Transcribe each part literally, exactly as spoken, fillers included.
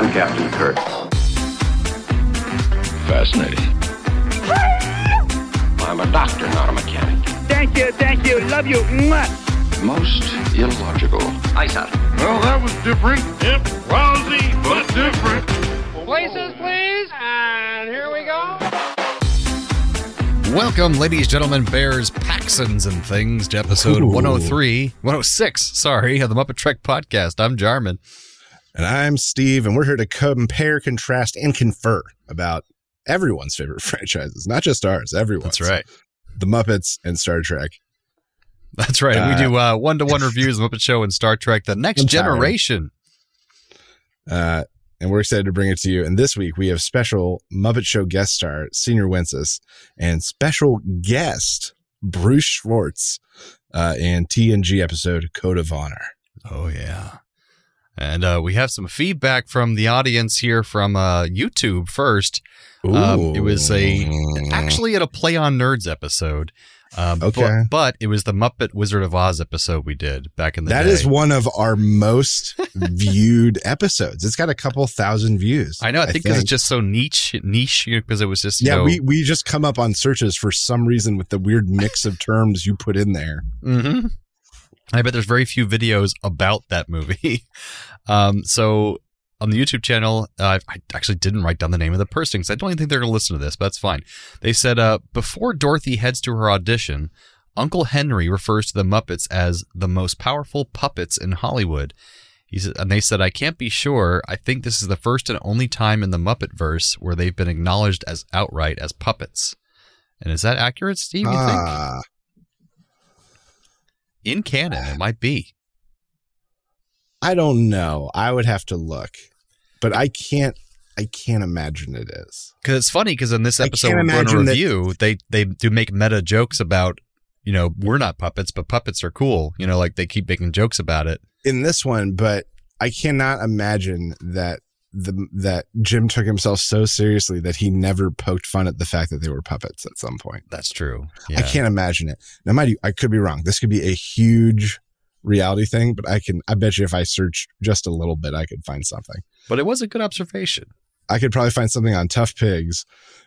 I'm Captain Kirk. Fascinating. I'm a doctor, not a mechanic. Thank you, thank you, love you. Mwah. Most illogical. Aye, sir. Well, that was different. Yep, rousy, but different. Places, please. And here we go. Welcome, ladies, gentlemen, bears, Paxons, and things to episode Ooh. one oh three, one oh six, sorry, of the Muppet Trek podcast. I'm Jarman. And I'm Steve, and we're here to compare, contrast, and confer about everyone's favorite franchises, not just ours, everyone's. That's right. The Muppets and Star Trek. That's right. Uh, we do uh, one-to-one reviews of the Muppet Show and Star Trek, The Next Generation. Uh, and we're excited to bring it to you. And this week, we have special Muppet Show guest star, Señor Wences, and special guest, Bruce Schwartz, uh, in T N G episode, Code of Honor. Oh, yeah. And uh, we have some feedback from the audience here from uh, YouTube first. Um, it was a actually at a Play on Nerds episode, um, okay. but, but it was the Muppet Wizard of Oz episode we did back in the that day. That is one of our most viewed episodes. It's got a couple thousand views. I know. I think because it's just so niche, niche because it was just yeah. You know, we we just come up on searches for some reason with the weird mix of terms you put in there. Mm-hmm. I bet there's very few videos about that movie. Um, so on the YouTube channel, uh, I actually didn't write down the name of the person because I don't even think they're going to listen to this, but that's fine. They said, uh, before Dorothy heads to her audition, Uncle Henry refers to the Muppets as the most powerful puppets in Hollywood. He said, and they said, I can't be sure. I think this is the first and only time in the Muppet verse where they've been acknowledged as outright as puppets. And is that accurate, Steve? You uh. think? In canon, it might be. I don't know. I would have to look, but I can't. I can't imagine it is. Because it's funny. Because in this episode we're in review, that- they they do make meta jokes about, you know, we're not puppets, but puppets are cool. You know, like they keep making jokes about it in this one. But I cannot imagine that the that Jim took himself so seriously that he never poked fun at the fact that they were puppets at some point. That's true. Yeah. I can't imagine it. Now, mind you, I could be wrong. This could be a huge reality thing, but I can. I bet you if I searched just a little bit, I could find something. But it was a good observation. I could probably find something on Tough Pigs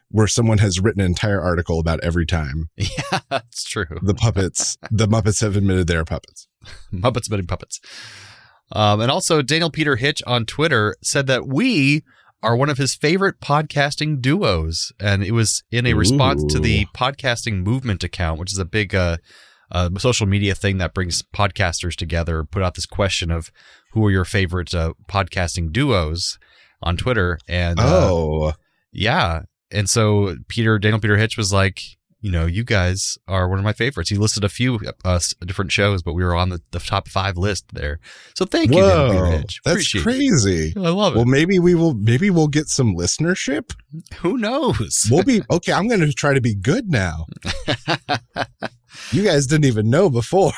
where someone has written an entire article about every time. Yeah, that's true. The puppets, the Muppets have admitted they are puppets. Muppets admitting puppets. Um, and also, Daniel Peter Hitch on Twitter said that we are one of his favorite podcasting duos. And it was in a response Ooh. to the Podcasting Movement account, which is a big uh, uh, social media thing that brings podcasters together, put out this question of who are your favorite uh, podcasting duos on Twitter. And Oh, uh, yeah. And so Peter Daniel Peter Hitch was like, you know, you guys are one of my favorites. He listed a few uh, different shows, but we were on the, the top five list there. So thank you. Whoa, that's crazy. It. I love it. Well, maybe we will. Maybe we'll get some listenership. Who knows? We'll be okay. I'm going to try to be good now. You guys didn't even know before.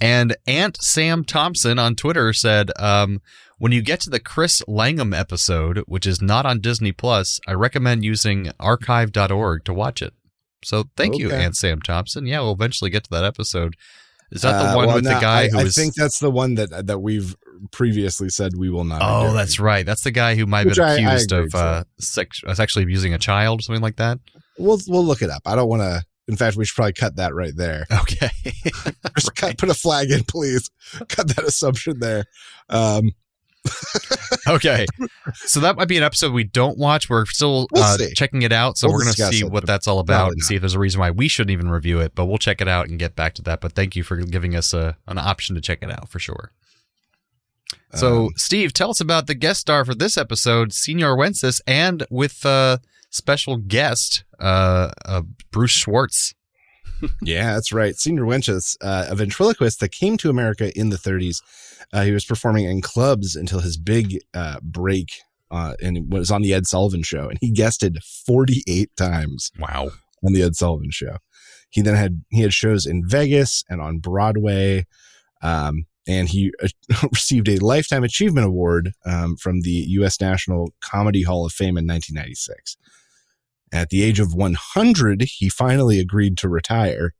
And Aunt Sam Thompson on Twitter said, um, when you get to the Chris Langham episode, which is not on Disney Plus, I recommend using archive dot org to watch it. So thank okay. you, Aunt Sam Thompson. Yeah, we'll eventually get to that episode. Is that the uh, one well, with no, the guy I, who I was... think that's the one that that we've previously said we will not. Oh, do. that's right. That's the guy who might have been accused I, I of uh, sex, sexually abusing a child, something like that. We'll we'll look it up. I don't want to. In fact, we should probably cut that right there. Okay. Just right. cut, put a flag in, please. Cut that assumption there. Um Okay, so that might be an episode we don't watch. We're still we'll uh, checking it out, so we'll we're going to see it. what that's all about and see if there's a reason why we shouldn't even review it, but we'll check it out and get back to that. But thank you for giving us a, an option to check it out for sure. So, um, Steve, tell us about the guest star for this episode, Señor Wences, and with uh, special guest uh, uh, Bruce Schwartz. Yeah, that's right. Señor Wences, uh, a ventriloquist that came to America in the thirties. Uh, he was performing in clubs until his big uh, break uh, and was on the Ed Sullivan Show. And he guested forty-eight times. Wow. On the Ed Sullivan Show. He then had he had shows in Vegas and on Broadway. Um, and he uh, received a Lifetime Achievement Award um, from the U S National Comedy Hall of Fame in nineteen ninety-six. At the age of one hundred, he finally agreed to retire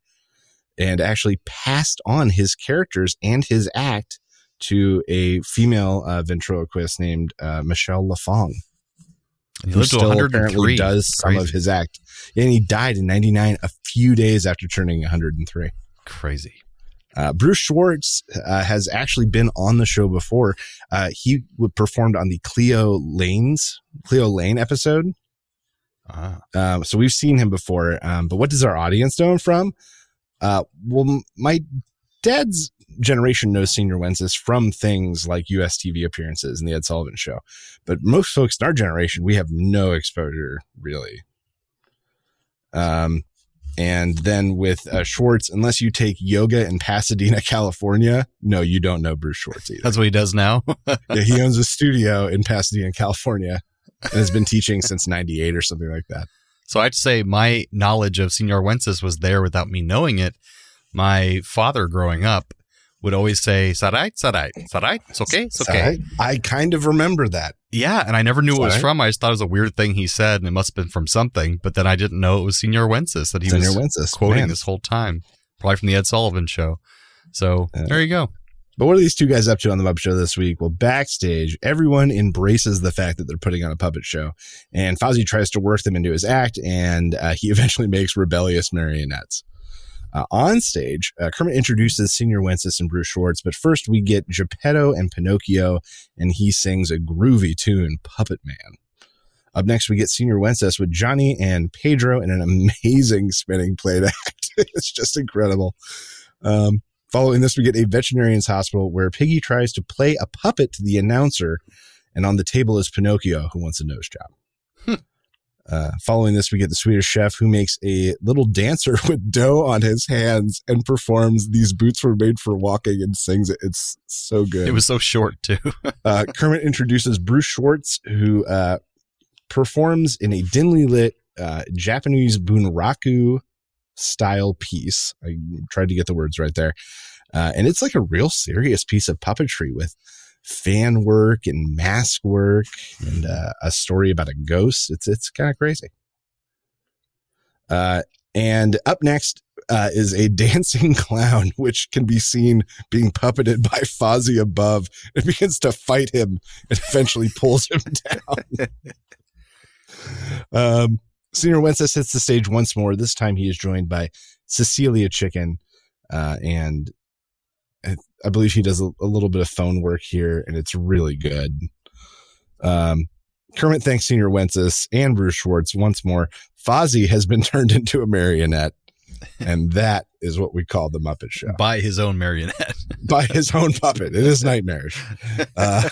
and actually passed on his characters and his act to a female uh, ventriloquist named uh, Michelle LaFong. He who lived still apparently does some Crazy. Of his act. And he died in ninety-nine, a few days after turning one hundred three. Crazy. Uh, Bruce Schwartz uh, has actually been on the show before. Uh, he performed on the Cleo Lane's Cleo Lane episode. Ah. Um, so we've seen him before. Um, but what does our audience know him from? Uh, well, my dad's generation knows Senior Wences from things like U S T V appearances and the Ed Sullivan Show. But most folks in our generation, we have no exposure, really. Um, and then with uh, Schwartz, unless you take yoga in Pasadena, California, no, you don't know Bruce Schwartz either. That's what he does now? Yeah, he owns a studio in Pasadena, California, and has been teaching since ninety-eight or something like that. So I'd say my knowledge of Señor Wences was there without me knowing it. My father growing up would always say, it's all right, it's all right, it's all right, it's okay, it's okay. Right. I kind of remember that. Yeah, and I never knew it's what it was right. from. I just thought it was a weird thing he said, and it must have been from something, but then I didn't know it was Señor Wences that he Señor was Wences, quoting man. This whole time, probably from the Ed Sullivan Show. So yeah. There you go. But what are these two guys up to on the Muppet Show this week? Well, backstage, everyone embraces the fact that they're putting on a puppet show, and Fozzie tries to work them into his act, and uh, he eventually makes rebellious marionettes. Uh, on stage, uh, Kermit introduces Señor Wences and Bruce Schwartz, but first we get Geppetto and Pinocchio, and he sings a groovy tune, Puppet Man. Up next, we get Señor Wences with Johnny and Pedro in an amazing spinning plate act. It's just incredible. Um, Following this, we get a veterinarian's hospital where Piggy tries to play a puppet to the announcer, and on the table is Pinocchio, who wants a nose job. Hmm. Uh, following this, we get the Swedish chef, who makes a little dancer with dough on his hands and performs These Boots Were Made for Walking and sings it. It's so good. It was so short, too. uh, Kermit introduces Bruce Schwartz, who uh, performs in a dimly lit uh, Japanese bunraku style piece. I tried to get the words right there. Uh, and it's like a real serious piece of puppetry with fan work and mask work and uh, a story about a ghost. It's it's kind of crazy. Uh, and up next uh, is a dancing clown, which can be seen being puppeted by Fozzie above. It begins to fight him and eventually pulls him down. um, Señor Wences hits the stage once more. This time he is joined by Cecilia Chicken, uh, and I, I believe he does a, a little bit of phone work here, and it's really good. Um, Kermit thanks Señor Wences and Bruce Schwartz once more. Fozzie has been turned into a marionette, and that is what we call the Muppet Show. By his own marionette. By his own puppet. It is nightmarish. Uh,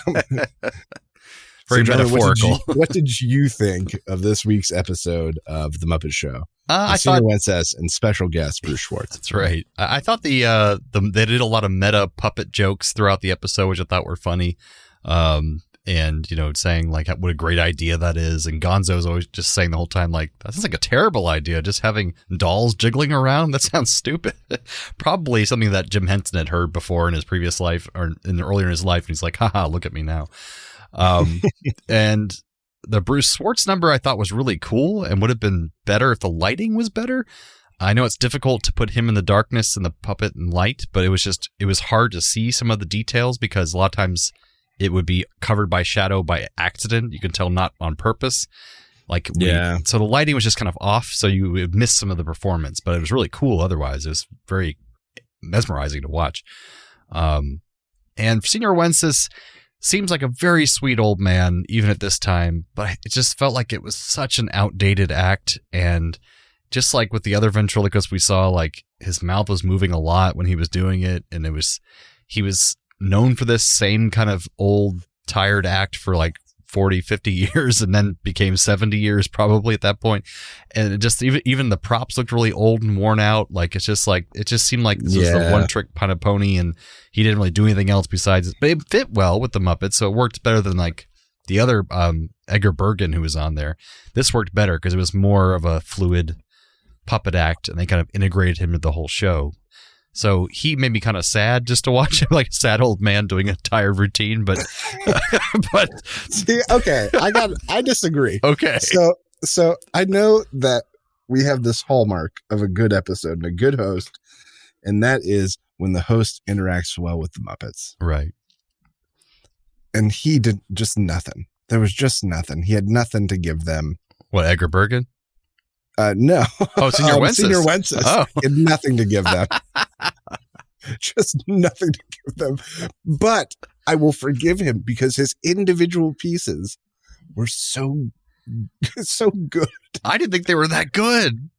Very so, metaphorical. What did, you, what did you think of this week's episode of The Muppet Show? Uh, I thought Señor Wences and special guest Bruce Schwartz. That's right. I, I thought the, uh, the they did a lot of meta puppet jokes throughout the episode, which I thought were funny. Um, and, you know, saying like what a great idea that is. And Gonzo's always just saying the whole time, like, that sounds like a terrible idea. Just having dolls jiggling around. That sounds stupid. Probably something that Jim Henson had heard before in his previous life or in earlier in his life. And he's like, haha, look at me now. Um, and the Bruce Schwartz number I thought was really cool and would have been better if the lighting was better. I know it's difficult to put him in the darkness and the puppet and light, but it was just, it was hard to see some of the details because a lot of times it would be covered by shadow by accident. You can tell not on purpose. Like, we, yeah. So the lighting was just kind of off. So you would miss some of the performance, but it was really cool. Otherwise it was very mesmerizing to watch. Um, and Señor Wences seems like a very sweet old man, even at this time, but it just felt like it was such an outdated act. And just like with the other ventriloquists we saw, like his mouth was moving a lot when he was doing it. And it was, he was known for this same kind of old, tired act for like forty, fifty years and then became seventy years probably at that point. And it just, even, even the props looked really old and worn out. Like it's just like, it just seemed like this yeah. was the one trick kind of pony and he didn't really do anything else besides it, but it fit well with the Muppets. So it worked better than like the other um, Edgar Bergen who was on there. This worked better because it was more of a fluid puppet act and they kind of integrated him into the whole show. So he made me kind of sad just to watch him, like a sad old man doing a tired routine. But, but see, okay, I got, I disagree. Okay, so so I know that we have this hallmark of a good episode and a good host, and that is when the host interacts well with the Muppets. Right. and he did just nothing. There was just nothing. He had nothing to give them. What, Edgar Bergen? Uh, no. Oh, Señor um, Wences. Señor Wences. Oh. He had nothing to give them. Just nothing to give them. But I will forgive him because his individual pieces were so, so good. I didn't think they were that good.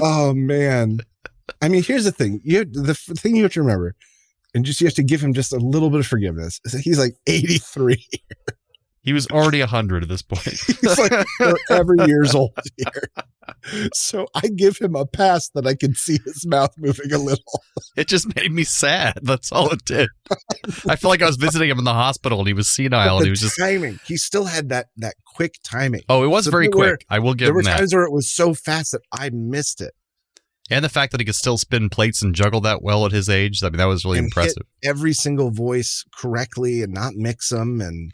Oh, man. I mean, here's the thing. You The thing you have to remember, and just you have to give him just a little bit of forgiveness, is that he's like eighty-three. He was already one hundred at this point. He's like forever years old here. So I give him a pass that I can see his mouth moving a little. It just made me sad. That's all it did. I feel like I was visiting him in the hospital and he was senile. And he was just timing. He still had that that quick timing. Oh, it was so very quick. Were, I will give him that. There were times where it was so fast that I missed it. And the fact that he could still spin plates and juggle that well at his age. I mean, that was really and impressive. Hit every single voice correctly and not mix them. And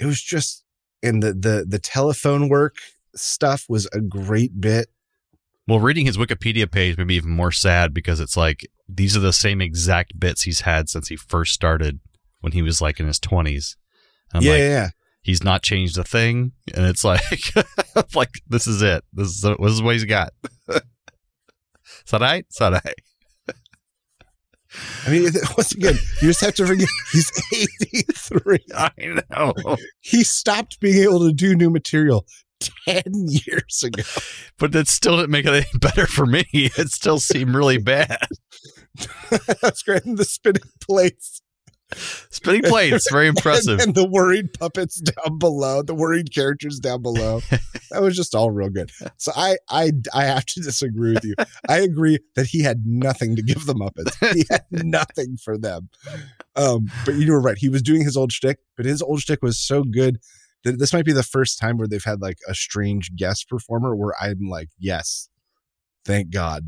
it was just, and the, the, the telephone work stuff was a great bit. Well, reading his Wikipedia page made me even more sad because it's like, these are the same exact bits he's had since he first started when he was like in his twenties. I'm yeah, like, yeah. He's not changed a thing. And it's like, like, this is it. This is, this is what he's got. It's all right. It's all right. I mean, once again, you just have to forget he's eighty-three. I know. He stopped being able to do new material ten years ago. But that still didn't make it any better for me. It still seemed really bad. That's great. And the spinning plates. Spinning plates. Very impressive. And, and the worried puppets down below, the worried characters down below. That was just all real good. So I, I, I have to disagree with you. I agree that he had nothing to give the Muppets. He had nothing for them. Um, but you were right. He was doing his old shtick, but his old shtick was so good that this might be the first time where they've had like a strange guest performer where I'm like, yes, thank God.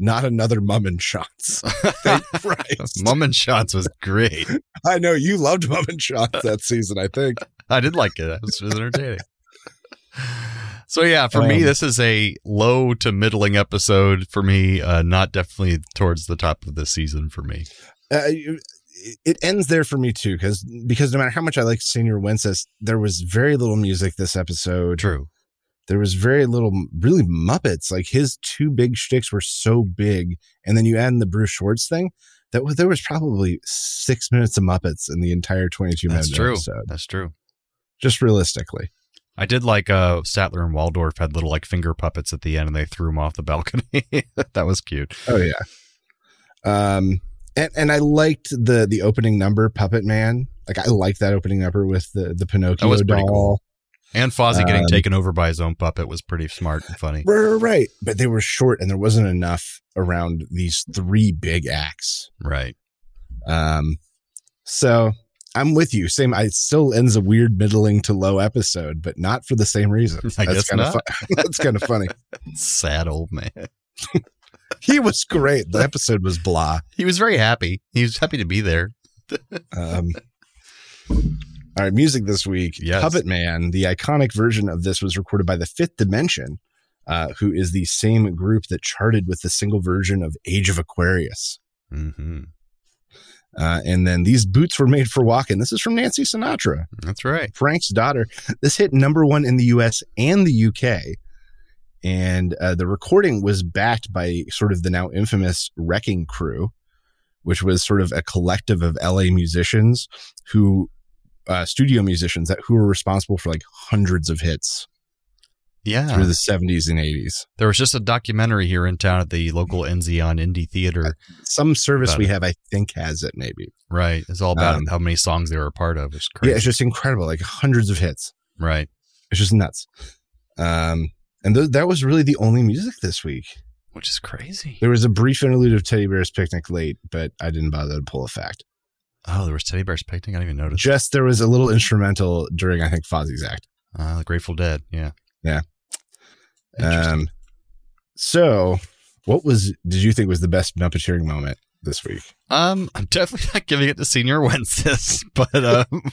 Not another Mum and Shots. Thank Christ. Mum and Shots was great. I know you loved Mum and Shots that season, I think. I did like it. It was, it was entertaining. So, yeah, for um, me, this is a low to middling episode for me. Uh, not definitely towards the top of the season for me. Uh, it ends there for me, too, because because no matter how much I like Señor Wences, there was very little music this episode. True. There was very little, really Muppets. Like his two big shticks were so big, and then you add in the Bruce Schwartz thing. That was, there was probably six minutes of Muppets in the entire twenty-two minute episode. That's true. That's true. Just realistically, I did like uh, Statler and Waldorf had little like finger puppets at the end, and they threw them off the balcony. That was cute. Oh yeah. Um, and and I liked the the opening number, Puppet Man. Like I liked that opening number with the the Pinocchio doll. Pretty cool. And Fozzie getting um, taken over by his own puppet was pretty smart and funny. Right. But they were short and there wasn't enough around these three big acts. Right. Um, so I'm with you. Same. I still ends a weird middling to low episode, but not for the same reason. I That's guess kind not. Of fu- That's kind of funny. Sad old man. He was great. The episode was blah. He was very happy. He was happy to be there. um, All right, music this week. Yes. Puppet Man, the iconic version of this was recorded by the Fifth Dimension, uh, who is the same group that charted with the single version of Age of Aquarius. Mm-hmm. Uh, and then These Boots Were Made for Walking. This is from Nancy Sinatra. That's right. Frank's daughter. This hit number one in the U S and the U K. And uh, the recording was backed by sort of the now infamous Wrecking Crew, which was sort of a collective of L A musicians who... Uh, studio musicians that who were responsible for like hundreds of hits, yeah, through the seventies and eighties. There was just a documentary here in town at the local N Z O N Indie Theater. Uh, some service we it. have, I think, has it. Maybe right. It's all about um, how many songs they were a part of. It's crazy. Yeah, it's just incredible. Like hundreds of hits. Right. It's just nuts. Um, and th- that was really the only music this week, which is crazy. There was a brief interlude of Teddy Bear's Picnic late, but I didn't bother to pull a fact. Oh, there was Teddy Bear's Picnic? I didn't even notice. Just there was a little instrumental during, I think, Fozzie's act. Uh, Grateful Dead, yeah. Yeah. Um, so, what was did you think was the best Muppeteering moment this week? Um, I'm definitely not giving it to Señor Wences, but um,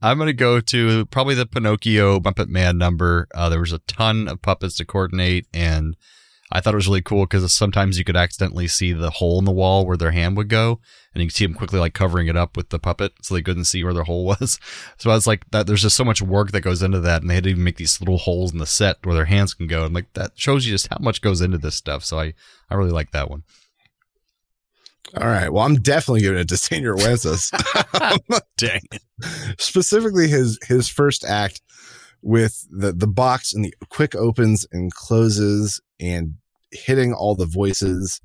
I'm going to go to probably the Pinocchio Muppet Man number. Uh, there was a ton of puppets to coordinate, and I thought it was really cool because sometimes you could accidentally see the hole in the wall where their hand would go, and you can see them quickly like covering it up with the puppet so they couldn't see where their hole was. So I was like, that there's just so much work that goes into that, and they had to even make these little holes in the set where their hands can go. And like that shows you just how much goes into this stuff. So I, I really like that one. All right. Well, I'm definitely giving it to Señor Wences. Dang it. Specifically his his first act with the, the box and the quick opens and closes and hitting all the voices.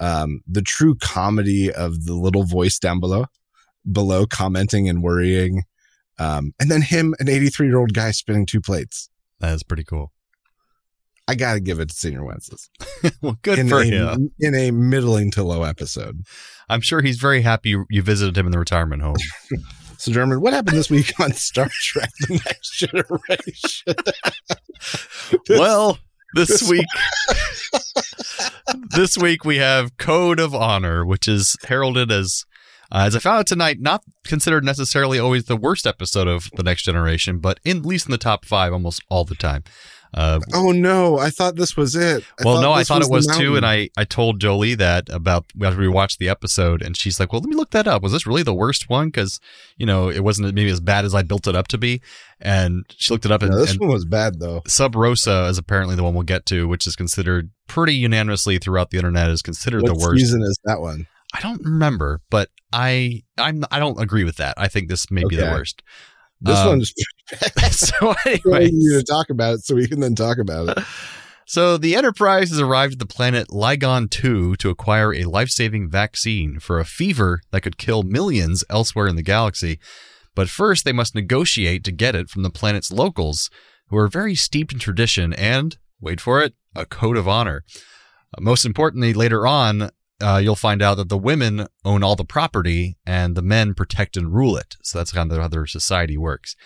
Um, the true comedy of the little voice down below, below commenting and worrying. Um, and then him, an eighty-three-year-old guy spinning two plates. That is pretty cool. I got to give it to Señor Wences. Well, good in for a, him. In a middling to low episode. I'm sure he's very happy you, you visited him in the retirement home. So, German, what happened this week on Star Trek, The Next Generation? this, well, this, this week... this week we have Code of Honor, which is heralded as, uh, as I found out tonight, not considered necessarily always the worst episode of The Next Generation, but in, at least in the top five almost all the time. Uh, oh no! I thought this was it. I well, no, I thought was it was too, and I, I told Jolie that about after we watched the episode, and she's like, "Well, let me look that up. Was this really the worst one? Because you know it wasn't maybe as bad as I built it up to be." And she looked it up, and no, this and one was bad though. Sub Rosa is apparently the one we'll get to, which is considered pretty unanimously throughout the internet is considered what the worst. What season is that one? I don't remember, but I I'm I don't agree with that. I think this may okay. be the worst. This um, one's so anyway, we need to talk about it so we can then talk about it. So the Enterprise has arrived at the planet Ligon two to acquire a life-saving vaccine for a fever that could kill millions elsewhere in the galaxy. But first, they must negotiate to get it from the planet's locals, who are very steeped in tradition and, wait for it, a code of honor. Most importantly, later on, Uh, you'll find out that the women own all the property and the men protect and rule it. So that's kind of how their society works.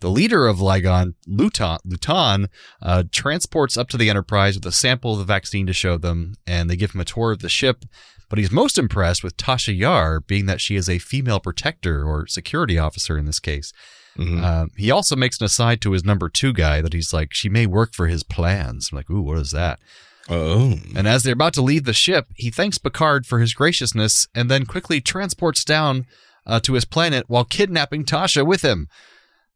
The leader of Ligon, Lutan, Lutan uh, transports up to the Enterprise with a sample of the vaccine to show them, and they give him a tour of the ship. But he's most impressed with Tasha Yar, being that she is a female protector or security officer in this case. Mm-hmm. Uh, he also makes an aside to his number two guy that he's like, she may work for his plans. I'm like, ooh, what is that? Oh. And as they're about to leave the ship, he thanks Picard for his graciousness and then quickly transports down uh, to his planet while kidnapping Tasha with him.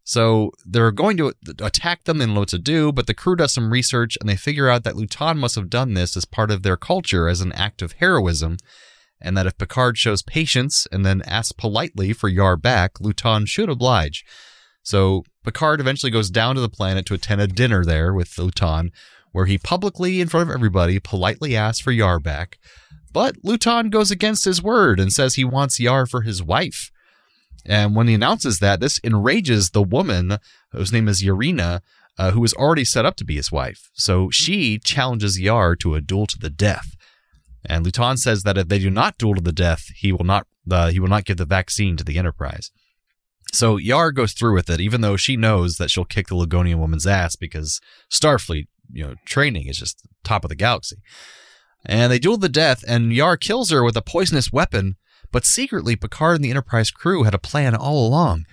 So they're going to attack them, they don't know what to do, but the crew does some research and they figure out that Lutan must have done this as part of their culture as an act of heroism, and that if Picard shows patience and then asks politely for Yar back, Lutan should oblige. So Picard eventually goes down to the planet to attend a dinner there with Lutan, where he publicly, in front of everybody, politely asks for Yar back. But Lutan goes against his word and says he wants Yar for his wife. And when he announces that, this enrages the woman, whose name is Yareena, uh, who was already set up to be his wife. So she challenges Yar to a duel to the death. And Lutan says that if they do not duel to the death, he will not uh, he will not give the vaccine to the Enterprise. So Yar goes through with it, even though she knows that she'll kick the Ligonian woman's ass because Starfleet, you know, training is just top of the galaxy. And they duel the death, and Yar kills her with a poisonous weapon, but secretly Picard and the Enterprise crew had a plan all along,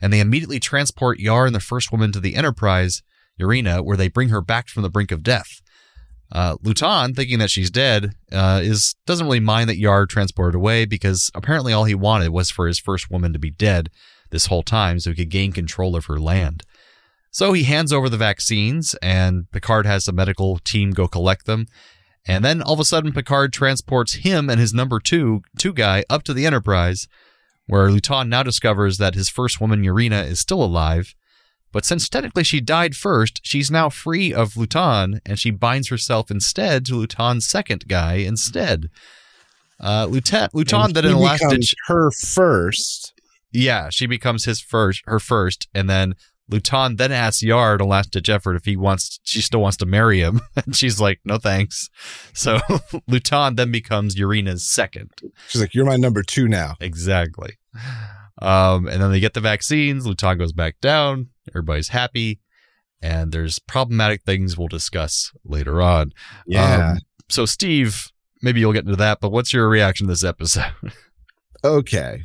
and they immediately transport Yar and the first woman to the Enterprise, Yareena, where they bring her back from the brink of death. Uh, Lutan, thinking that she's dead, uh, is doesn't really mind that Yar transported away, because apparently all he wanted was for his first woman to be dead this whole time so he could gain control of her land. So he hands over the vaccines, and Picard has the medical team go collect them. And then all of a sudden, Picard transports him and his number two two guy up to the Enterprise, where Lutan now discovers that his first woman, Yareena, is still alive. But since technically she died first, she's now free of Lutan, and she binds herself instead to Lutan's second guy instead. Uh, Lutan, Lutan then in a last ditch, her first. Yeah, she becomes his first, her first, and then Lutan then asks Yar in a last-ditch effort if he wants, she still wants to marry him. And she's like, no thanks. So Lutan then becomes Yareena's second. She's like, you're my number two now. Exactly. Um, and then they get the vaccines. Lutan goes back down. Everybody's happy. And there's problematic things we'll discuss later on. Yeah. Um, so, Steve, maybe you'll get into that, but what's your reaction to this episode? Okay.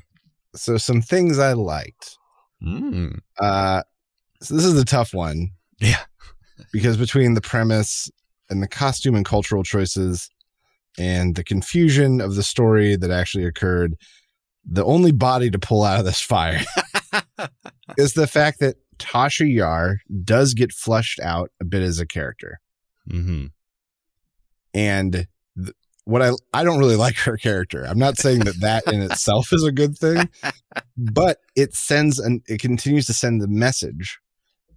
So some things I liked. Mm. Uh. So this is a tough one. Yeah. Because between the premise, and the costume and cultural choices and the confusion of the story that actually occurred, the only body to pull out of this fire is the fact that Tasha Yar does get flushed out a bit as a character. Mm-hmm. And th- what I, I don't really like her character. I'm not saying that that in itself is a good thing, but it sends and it continues to send the message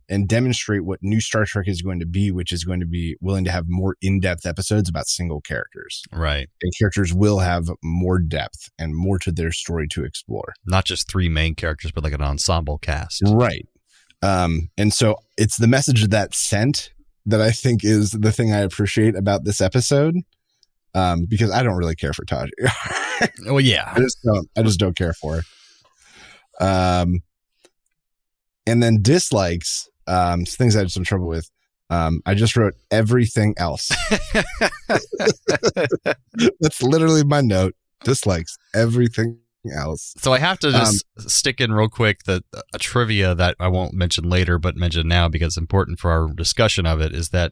and demonstrate what new Star Trek is going to be, which is going to be willing to have more in-depth episodes about single characters. Right. And characters will have more depth and more to their story to explore. Not just three main characters, but like an ensemble cast. Right. Um, and so it's the message that sent that I think is the thing I appreciate about this episode, um, because I don't really care for Tasha. Well, yeah. I just don't, I just don't care for her. Um, and then dislikes. Um, things I had some trouble with. Um, I just wrote everything else. That's literally my note. Dislikes everything else. So I have to just um, stick in real quick that a trivia that I won't mention later, but mention now because it's important for our discussion of it, is that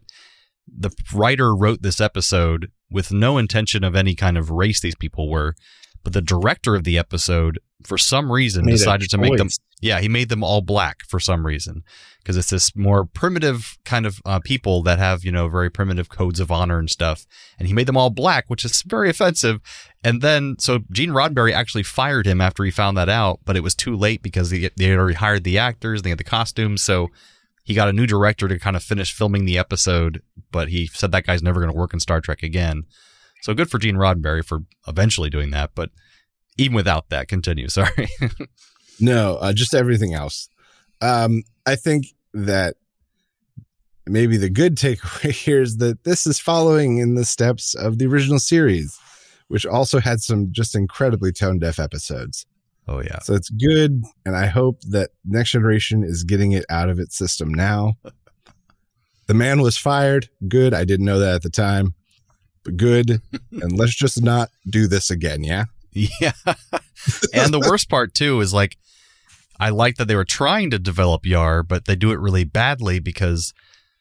the writer wrote this episode with no intention of any kind of race these people were, but the director of the episode, for some reason, decided to make them. Yeah, he made them all black for some reason, because it's this more primitive kind of uh, people that have, you know, very primitive codes of honor and stuff. And he made them all black, which is very offensive. And then so Gene Roddenberry actually fired him after he found that out. But it was too late because they, they had already hired the actors. They had the costumes. So he got a new director to kind of finish filming the episode. But he said that guy's never going to work in Star Trek again. So good for Gene Roddenberry for eventually doing that. But even without that, continue. Sorry. No, uh, just everything else. Um, I think that maybe the good takeaway here is that this is following in the steps of the original series, which also had some just incredibly tone-deaf episodes. Oh, yeah. So it's good, and I hope that Next Generation is getting it out of its system now. The man was fired. Good. I didn't know that at the time, but good. And let's just not do this again, yeah? Yeah. And the worst part, too, is like, I like that they were trying to develop Yar, but they do it really badly because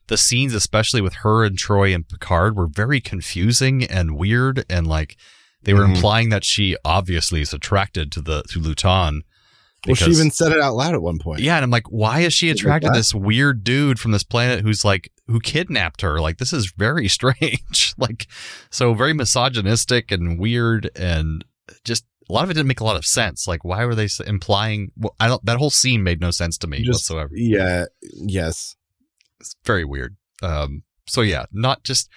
the scenes, especially with her and Troy and Picard, were very confusing and weird. And like they were mm-hmm. implying that she obviously is attracted to the to Lutan. Because, well, she even said it out loud at one point. Yeah. And I'm like, why is she attracted to this weird dude from this planet who's like, who kidnapped her? Like, this is very strange. Like, so very misogynistic and weird, and just a lot of it didn't make a lot of sense. Like, why were they implying? Well, I don't. That whole scene made no sense to me just, whatsoever. Yeah. Yes. It's very weird. Um. So yeah, not just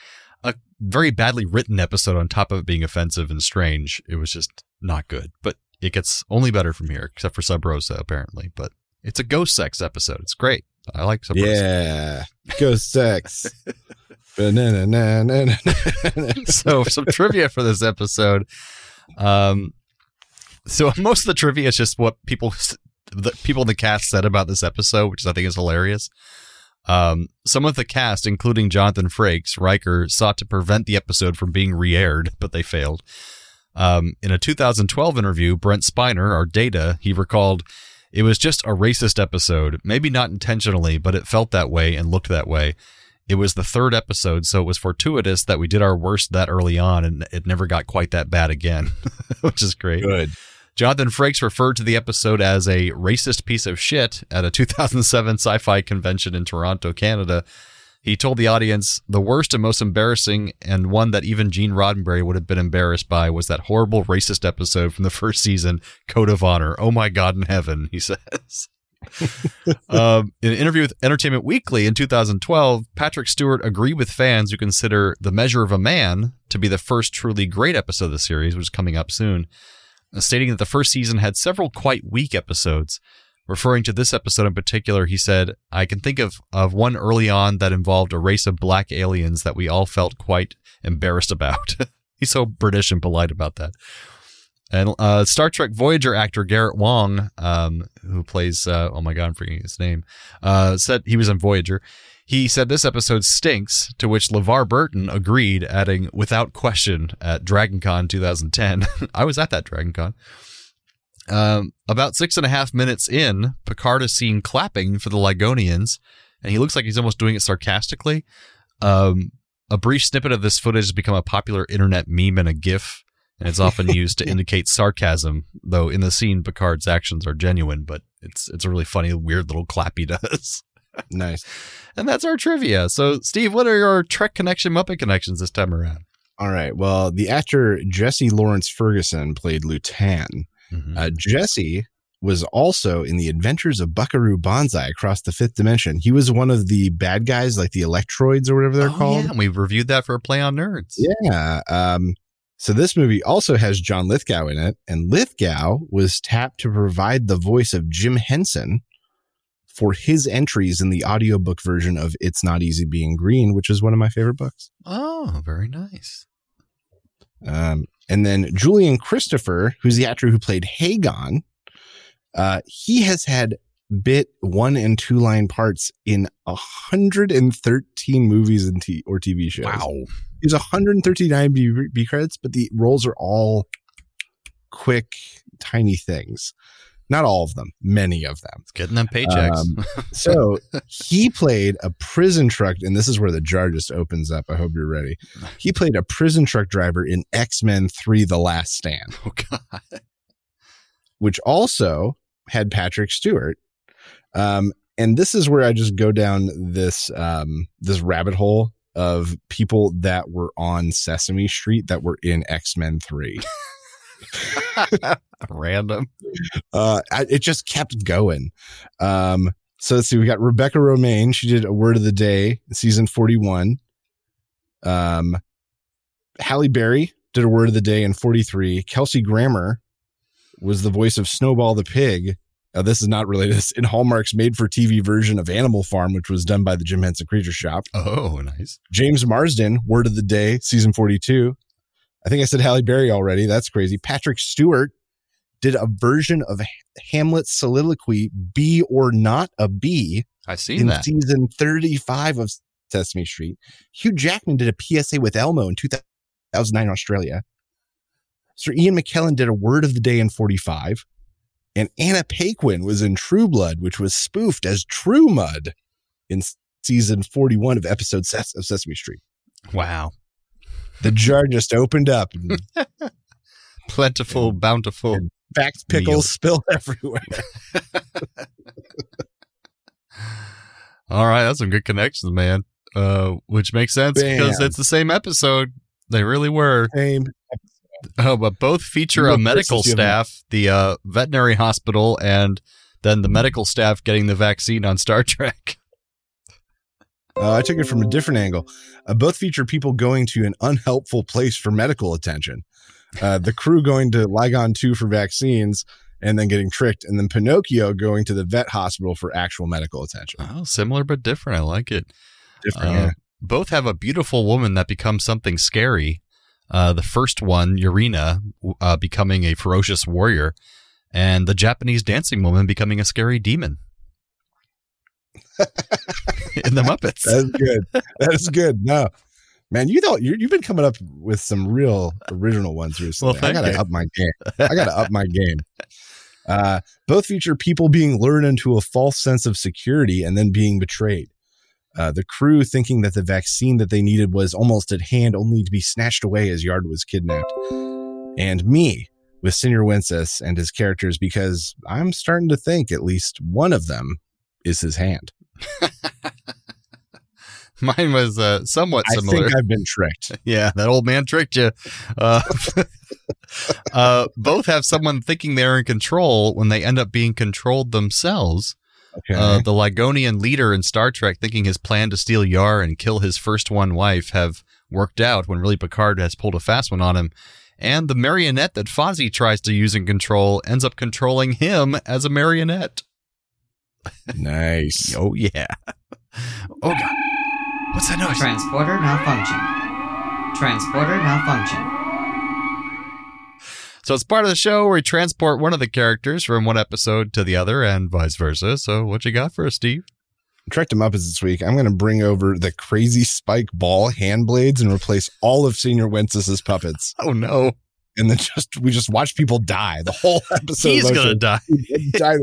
a very badly written episode. On top of it being offensive and strange, it was just not good. But it gets only better from here, except for Sub Rosa, apparently. But it's a ghost sex episode. It's great. I like Sub Rosa. Yeah. Ghost sex. Banana, na, na, na, na. So some trivia for this episode. Um, so most of the trivia is just what people, the people in the cast said about this episode, which I think is hilarious. Um, some of the cast, including Jonathan Frakes, Riker, sought to prevent the episode from being re-aired, but they failed. Um, in a two thousand twelve interview, Brent Spiner, our Data, he recalled, "It was just a racist episode, maybe not intentionally, but it felt that way and looked that way. It was the third episode, so it was fortuitous that we did our worst that early on, and it never got quite that bad again," which is great. Good. Jonathan Frakes referred to the episode as a racist piece of shit at a two thousand seven sci-fi convention in Toronto, Canada. He told the audience, "The worst and most embarrassing, and one that even Gene Roddenberry would have been embarrassed by, was that horrible racist episode from the first season, Code of Honor. Oh my God in heaven," he says. um, in an interview with Entertainment Weekly in two thousand twelve, Patrick Stewart agreed with fans who consider The Measure of a Man to be the first truly great episode of the series, which is coming up soon, stating that the first season had several quite weak episodes. Referring to this episode in particular, he said, "I can think of, of one early on that involved a race of black aliens that we all felt quite embarrassed about." He's so British and polite about that. And uh, Star Trek Voyager actor Garrett Wang, um, who plays, uh, oh my God, I'm forgetting his name, uh, said he was in Voyager. He said this episode stinks, to which LeVar Burton agreed, adding, "Without question," at DragonCon two thousand ten. I was at that DragonCon. Um, about six and a half minutes in, Picard is seen clapping for the Ligonians, and he looks like he's almost doing it sarcastically. Um, A brief snippet of this footage has become a popular internet meme and a GIF, and it's often used to indicate sarcasm, though in the scene, Picard's actions are genuine, but it's it's a really funny, weird little clap he does. Nice. And that's our trivia. So, Steve, what are your Trek connection, Muppet connections this time around? All right. Well, the actor Jesse Lawrence Ferguson played Lutan. Mm-hmm. Uh, Jesse was also in The Adventures of Buckaroo Banzai Across the Fifth Dimension. He was one of the bad guys, like the Electroids or whatever they're oh, called. Yeah, and we reviewed that for a Play on Nerds. Yeah. Um, so this movie also has John Lithgow in it, and Lithgow was tapped to provide the voice of Jim Henson for his entries in the audiobook version of It's Not Easy Being Green, which is one of my favorite books. Oh, very nice. Um, and then Julian Christopher, who's the actor who played Hagon, uh, he has had bit one and two line parts in one hundred thirteen movies and t- or T V shows. Wow. There's one hundred thirteen I M D B credits, but the roles are all quick, tiny things. Not all of them, many of them. It's getting them paychecks. Um, so he played a prison truck, and this is where the jar just opens up. I hope you're ready. He played a prison truck driver in X-Men three The Last Stand. Oh, God. Which also had Patrick Stewart. Um, and this is where I just go down this um, this rabbit hole of people that were on Sesame Street that were in X-Men three. Random. Uh, I, it just kept going. Um, so let's see. We got Rebecca Romaine. She did A Word of the Day, season forty-one. Um, Halle Berry did A Word of the Day in forty-three. Kelsey Grammer was the voice of Snowball the Pig. Uh, this is not related. It's in Hallmark's made-for-T V version of Animal Farm, which was done by the Jim Henson Creature Shop. Oh, nice. James Marsden, Word of the Day, season forty-two. I think I said Halle Berry already. That's crazy. Patrick Stewart did a version of Hamlet's soliloquy, Be or Not a Bee. I've seen in that. Season thirty-five of Sesame Street. Hugh Jackman did a P S A with Elmo in two thousand nine in Australia. Sir Ian McKellen did A Word of the Day in forty-five. And Anna Paquin was in True Blood, which was spoofed as True Mud in season forty-one of episode Ses- of Sesame Street. Wow. The jar just opened up. Plentiful, and, bountiful. And fact pickles meal. Spilled everywhere. All right. That's some good connections, man. Uh, which makes sense Bam. Because it's the same episode. They really were. Same episode. Oh, but both feature a medical staff, the uh, veterinary hospital, and then the medical staff getting the vaccine on Star Trek. Uh, I took it from a different angle. Uh, both feature people going to an unhelpful place for medical attention. Uh, the crew going to Ligon two for vaccines and then getting tricked. And then Pinocchio going to the vet hospital for actual medical attention. Oh, similar but different. I like it. Different. Uh, yeah. Both have a beautiful woman that becomes something scary. Uh, the first one, Yareena, uh, becoming a ferocious warrior. And the Japanese dancing woman becoming a scary demon. In the Muppets. That's good. That's good. No, man, you know you've been coming up with some real original ones recently. Well, I gotta you. up my game. I gotta up my game. Uh, both feature people being lured into a false sense of security and then being betrayed. Uh, the crew thinking that the vaccine that they needed was almost at hand, only to be snatched away as Yard was kidnapped. And me with Señor Wences and his characters, because I'm starting to think at least one of them is his hand. Mine was uh, somewhat similar. I think I've been tricked. Yeah, that old man tricked you. Uh, uh, both have someone thinking they're in control when they end up being controlled themselves. Okay. Uh, the Ligonian leader in Star Trek thinking his plan to steal Yar and kill his first one wife have worked out when really Picard has pulled a fast one on him. And the marionette that Fozzie tries to use in control ends up controlling him as a marionette. Nice. Oh, yeah. Oh, God. What's that noise? Transporter malfunction. Transporter malfunction. So it's part of the show where we transport one of the characters from one episode to the other and vice versa. So what you got for us, Steve? Trek to Muppets this week. I'm going to bring over the crazy spike ball hand blades and replace all of Señor Wences's puppets. Oh, no. And then just we just watch people die. The whole episode. He's going to die. die.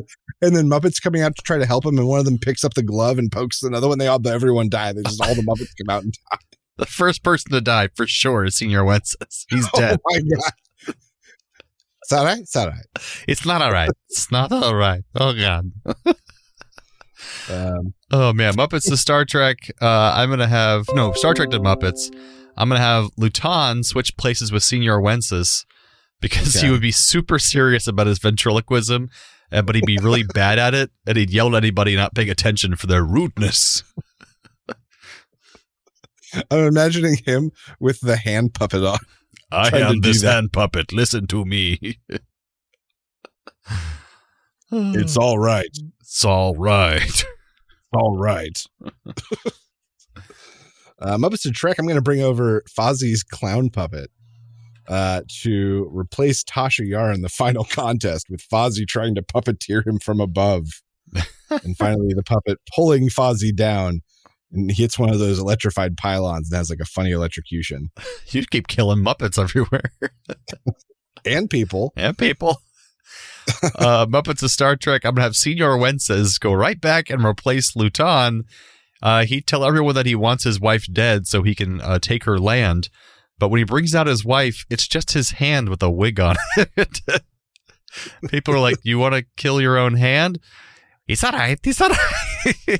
And then Muppets coming out to try to help him. And one of them picks up the glove and pokes another one. They all, everyone die. They just all the Muppets come out and die. The first person to die for sure is Señor Wences. He's dead. Oh my God. It's all right. It's all right. It's not all right. It's not all right. Oh God. um, oh man, Muppets to Star Trek. Uh, I'm gonna have no Star Trek to Muppets. I'm gonna have Lutan switch places with Señor Wences because okay. he would be super serious about his ventriloquism, but he'd be really bad at it, and he'd yell at anybody not paying attention for their rudeness. I'm imagining him with the hand puppet on. I am this hand puppet. Listen to me. It's all right. It's all right. All right. uh, Muppets to Trek, I'm going to bring over Fozzie's clown puppet uh, to replace Tasha Yar in the final contest with Fozzie trying to puppeteer him from above. And finally, the puppet pulling Fozzie down. And he hits one of those electrified pylons and has like a funny electrocution. You keep killing Muppets everywhere. And people. And people. uh, Muppets of Star Trek. I'm going to have Señor Wences go right back and replace Lutan. Uh, he'd tell everyone that he wants his wife dead so he can uh, take her land. But when he brings out his wife, it's just his hand with a wig on it. People are like, you want to kill your own hand? It's all right. It's all right.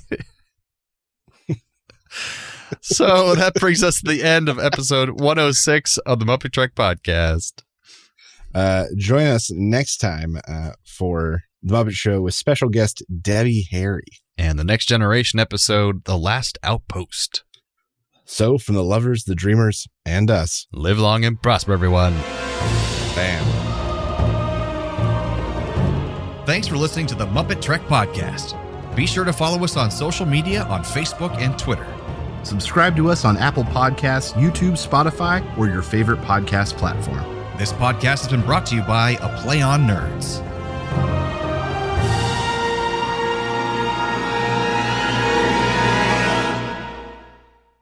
So that brings us to the end of episode one oh six of the Muppet Trek podcast. Uh, join us next time uh, for The Muppet Show with special guest Debbie Harry. And the Next Generation episode, The Last Outpost. So from the lovers, the dreamers, and us. Live long and prosper, everyone. Bam. Thanks for listening to the Muppet Trek podcast. Be sure to follow us on social media on Facebook and Twitter. Subscribe to us on Apple Podcasts, YouTube, Spotify, or your favorite podcast platform. This podcast has been brought to you by A Play on Nerds.